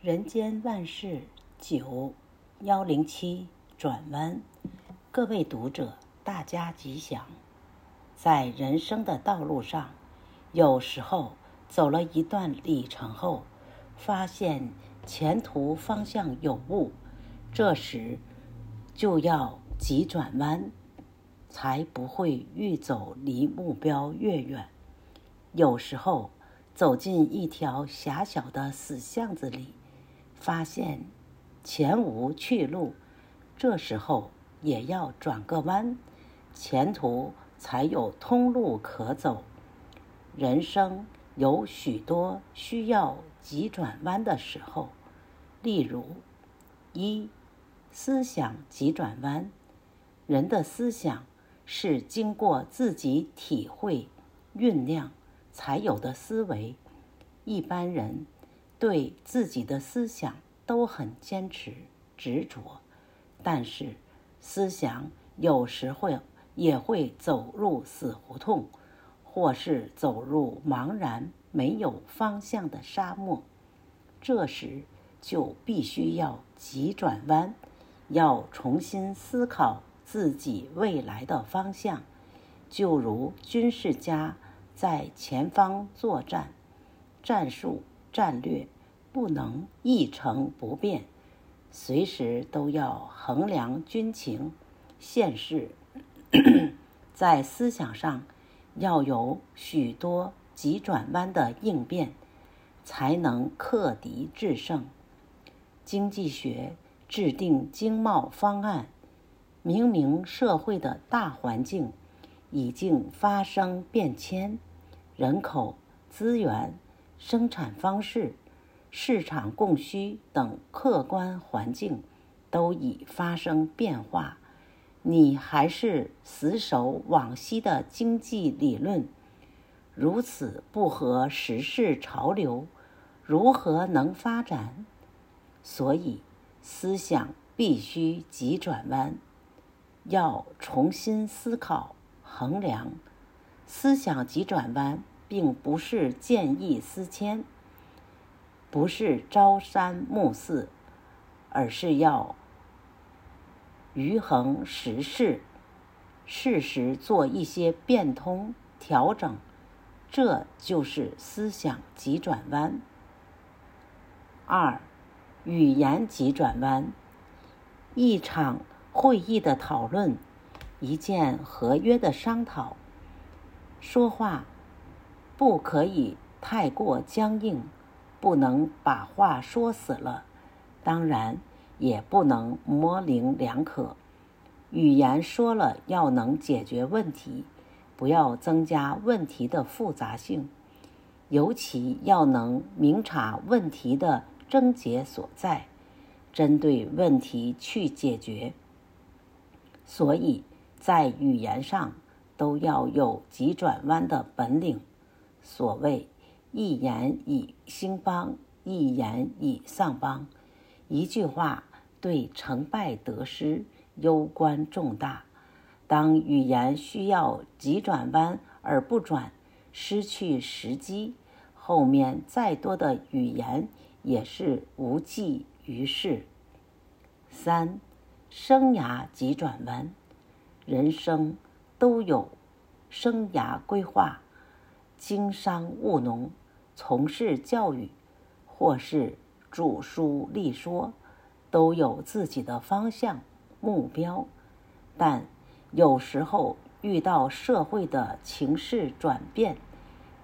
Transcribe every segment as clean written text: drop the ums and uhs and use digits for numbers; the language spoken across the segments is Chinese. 人间万事9107转弯，各位读者大家吉祥。在人生的道路上，有时候走了一段里程后，发现前途方向有误，这时就要急转弯，才不会越走离目标越远。有时候走进一条狭小的死巷子里，发现前无去路，这时候也要转个弯，前途才有通路可走。人生有许多需要急转弯的时候，例如1思想急转弯。人的思想是经过自己体会酝酿才有的思维，一般人对自己的思想都很坚持执着，但是思想有时也会走入死胡同，或是走入茫然没有方向的沙漠。这时就必须要急转弯，要重新思考自己未来的方向。就如军事家在前方作战，战术战略不能一成不变，随时都要衡量军情现势。在思想上要有许多急转弯的应变，才能克敌制胜。经济学制定经贸方案，明明社会的大环境已经发生变迁，人口、资源、生产方式、市场供需等客观环境都已发生变化，你还是死守往昔的经济理论，如此不合时事潮流，如何能发展？所以思想必须急转弯，要重新思考衡量。思想急转弯并不是见异思迁，不是朝三暮四，而是要余衡时事，适时做一些变通调整，这就是思想急转弯。2语言急转弯。一场会议的讨论，一件合约的商讨，说话不可以太过僵硬，不能把话说死了，当然也不能模棱两可。语言说了要能解决问题，不要增加问题的复杂性，尤其要能明察问题的症结所在，针对问题去解决。所以在语言上都要有急转弯的本领。所谓一言以兴邦，一言以丧邦，一句话对成败得失攸关重大。当语言需要急转弯而不转，失去时机，后面再多的语言也是无济于事。3生涯急转弯。人生都有生涯规划，经商务农，从事教育，或是著书立说，都有自己的方向目标，但有时候遇到社会的情势转变，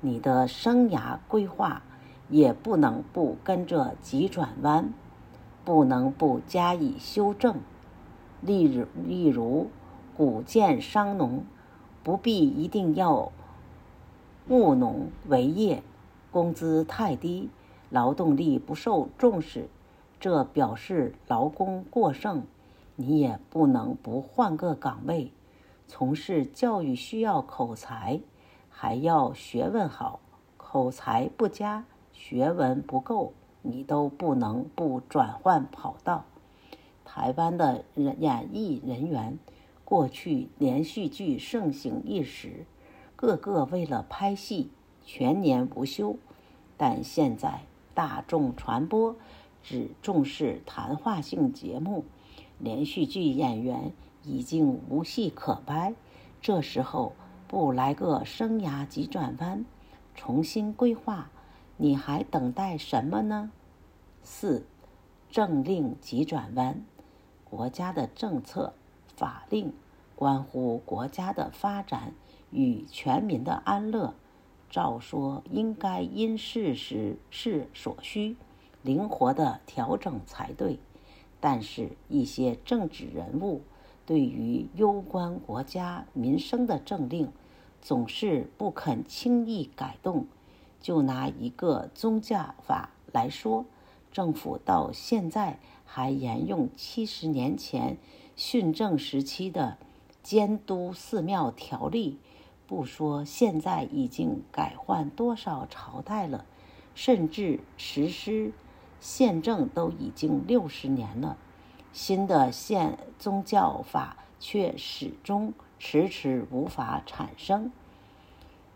你的生涯规划也不能不跟着急转弯，不能不加以修正。例如谷贱伤农，不必一定要务农为业，工资太低，劳动力不受重视，这表示劳工过剩，你也不能不换个岗位。从事教育需要口才，还要学问好，口才不佳，学文不够，你都不能不转换跑道。台湾的演艺人员，过去连续剧盛行一时，个个为了拍戏全年无休，但现在大众传播只重视谈话性节目，连续剧演员已经无戏可拍。这时候不来个生涯急转弯，重新规划，你还等待什么呢？4、政令急转弯。国家的政策、法令关乎国家的发展与全民的安乐，照说应该因事实事所需，灵活的调整才对。但是，一些政治人物对于攸关国家民生的政令，总是不肯轻易改动。就拿一个宗教法来说，政府到现在还沿用70年前训政时期的监督寺庙条例，不说现在已经改换多少朝代了，甚至实施宪政都已经60年了，新的宪宗教法却始终迟迟无法产生。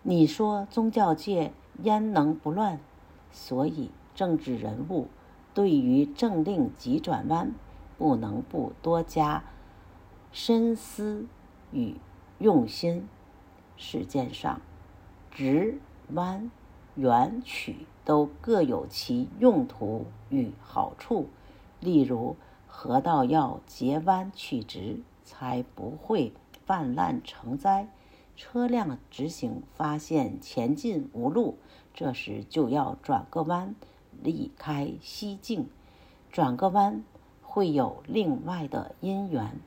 你说宗教界焉能不乱？所以政治人物对于政令急转弯不能不多加深思与用心。实践上，直、弯、圆、曲都各有其用途与好处。例如，河道要截弯曲直，才不会泛滥成灾。车辆直行发现前进无路，这时就要转个弯，离开西径。转个弯会有另外的因缘。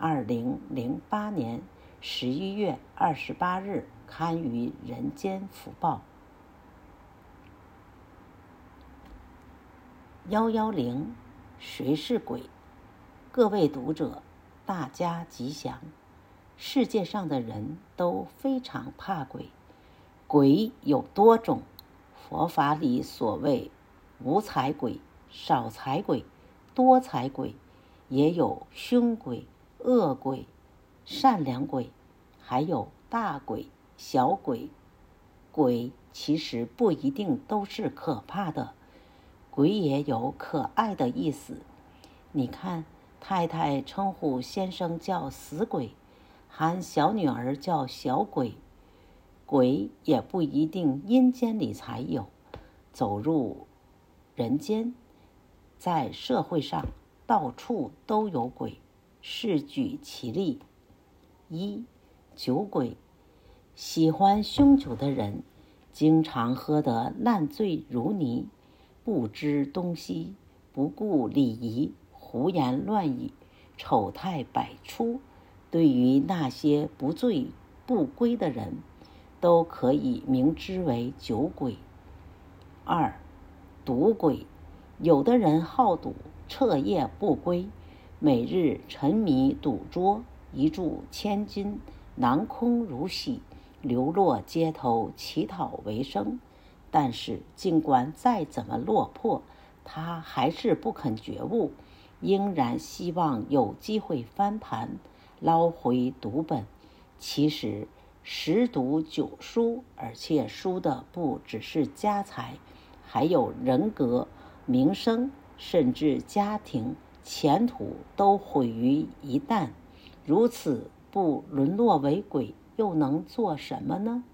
2008年11月28日刊于《人间福报》。110谁是鬼？各位读者，大家吉祥。世界上的人都非常怕鬼，鬼有多种，佛法里所谓无财鬼、少财鬼、多财鬼，也有凶鬼、恶鬼、善良鬼，还有大鬼、小鬼。鬼其实不一定都是可怕的，鬼也有可爱的意思。你看，太太称呼先生叫死鬼，喊小女儿叫小鬼。鬼也不一定阴间里才有，走入人间，在社会上到处都有鬼，试举其例。1、酒鬼。喜欢凶酒的人，经常喝得烂醉如泥，不知东西，不顾礼仪，胡言乱语，丑态百出。对于那些不醉不归的人，都可以明知为酒鬼。2、赌鬼。有的人好赌，彻夜不归，每日沉迷赌桌，一注千金，囊空如洗，流落街头乞讨为生。但是尽管再怎么落魄，他还是不肯觉悟，仍然希望有机会翻盘，捞回赌本。其实十赌九输，而且输的不只是家财，还有人格、名声，甚至家庭、前途都毁于一旦。如此不沦落为鬼，又能做什么呢？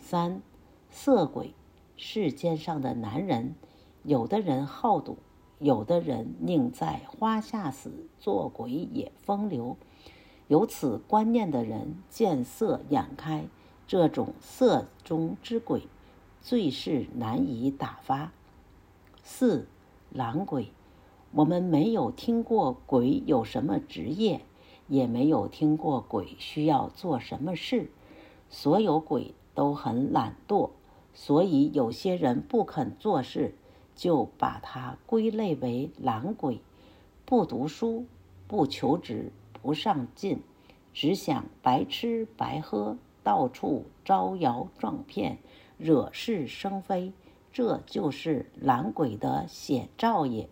3、色鬼。世间上的男人，有的人好赌，有的人宁在花下死，做鬼也风流。有此观念的人，见色眼开，这种色中之鬼最是难以打发。4、狼鬼。我们没有听过鬼有什么职业，也没有听过鬼需要做什么事。所有鬼都很懒惰，所以有些人不肯做事，就把它归类为懒鬼。不读书，不求职，不上进，只想白吃白喝，到处招摇撞骗，惹是生非，这就是懒鬼的写照也。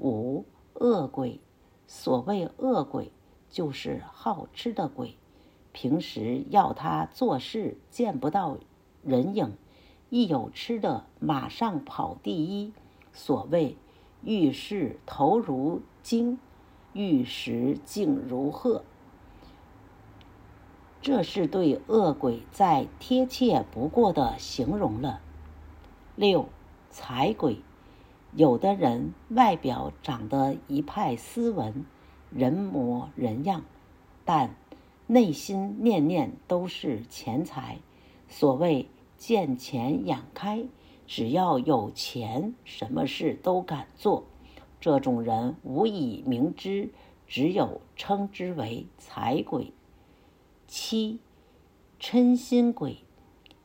5、恶鬼。所谓恶鬼，就是好吃的鬼。平时要他做事见不到人影，一有吃的马上跑第一，所谓遇事头如金，遇时颈如鹤，这是对恶鬼再贴切不过的形容了。六、财鬼，有的人外表长得一派斯文，人模人样，但内心念念都是钱财。所谓见钱眼开，只要有钱，什么事都敢做。这种人无以明知，只有称之为财鬼。七、嗔心鬼，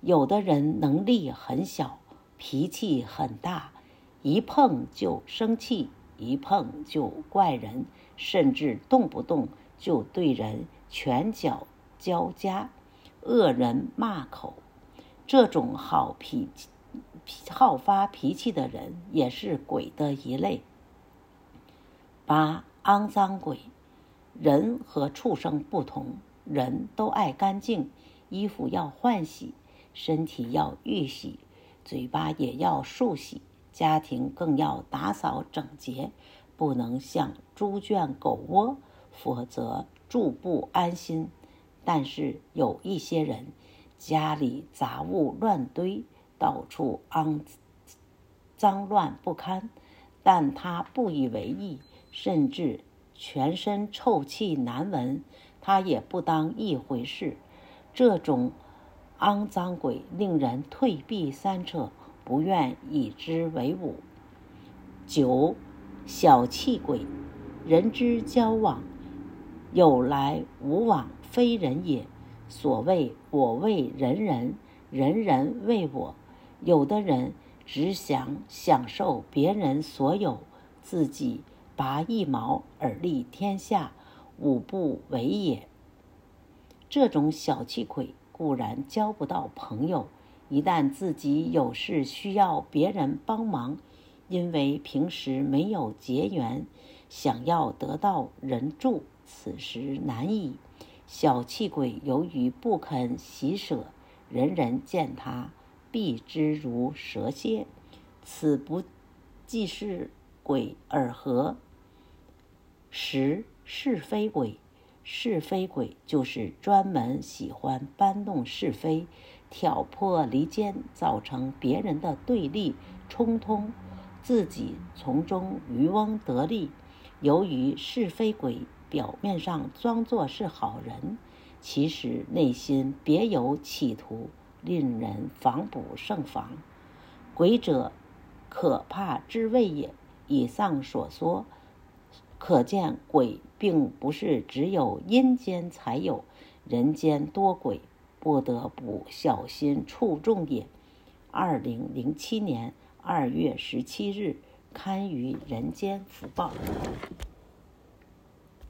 有的人能力很小，脾气很大，一碰就生气，一碰就怪人，甚至动不动就对人拳脚交加，恶人骂口。这种好发脾气的人也是鬼的一类。八、肮脏鬼，人和畜生不同，人都爱干净，衣服要换洗，身体要浴洗，嘴巴也要漱洗，家庭更要打扫整洁，不能像猪圈狗窝，否则住不安心。但是有一些人家里杂物乱堆，到处脏乱不堪，但他不以为意，甚至全身臭气难闻，他也不当一回事。这种肮脏鬼令人退避三舍，不愿以之为伍。九、小气鬼，人之交往，有来无往非人也。所谓我为人人，人人为我。有的人只想享受别人所有，自己拔一毛而利天下，五不为也。这种小气鬼固然交不到朋友，一旦自己有事需要别人帮忙，因为平时没有结缘，想要得到人助，此时难以。小气鬼由于不肯喜舍，人人见他避之如蛇蝎，此不既是鬼而何？十、是非鬼，是非鬼就是专门喜欢搬弄是非，挑拨离间，造成别人的对立冲突，自己从中渔翁得利。由于是非鬼表面上装作是好人，其实内心别有企图，令人防不胜防。鬼者，可怕之谓也。以上所说可见鬼并不是只有阴间才有，人间多鬼，不得不小心触众也。2007年2月17日刊于人间福报。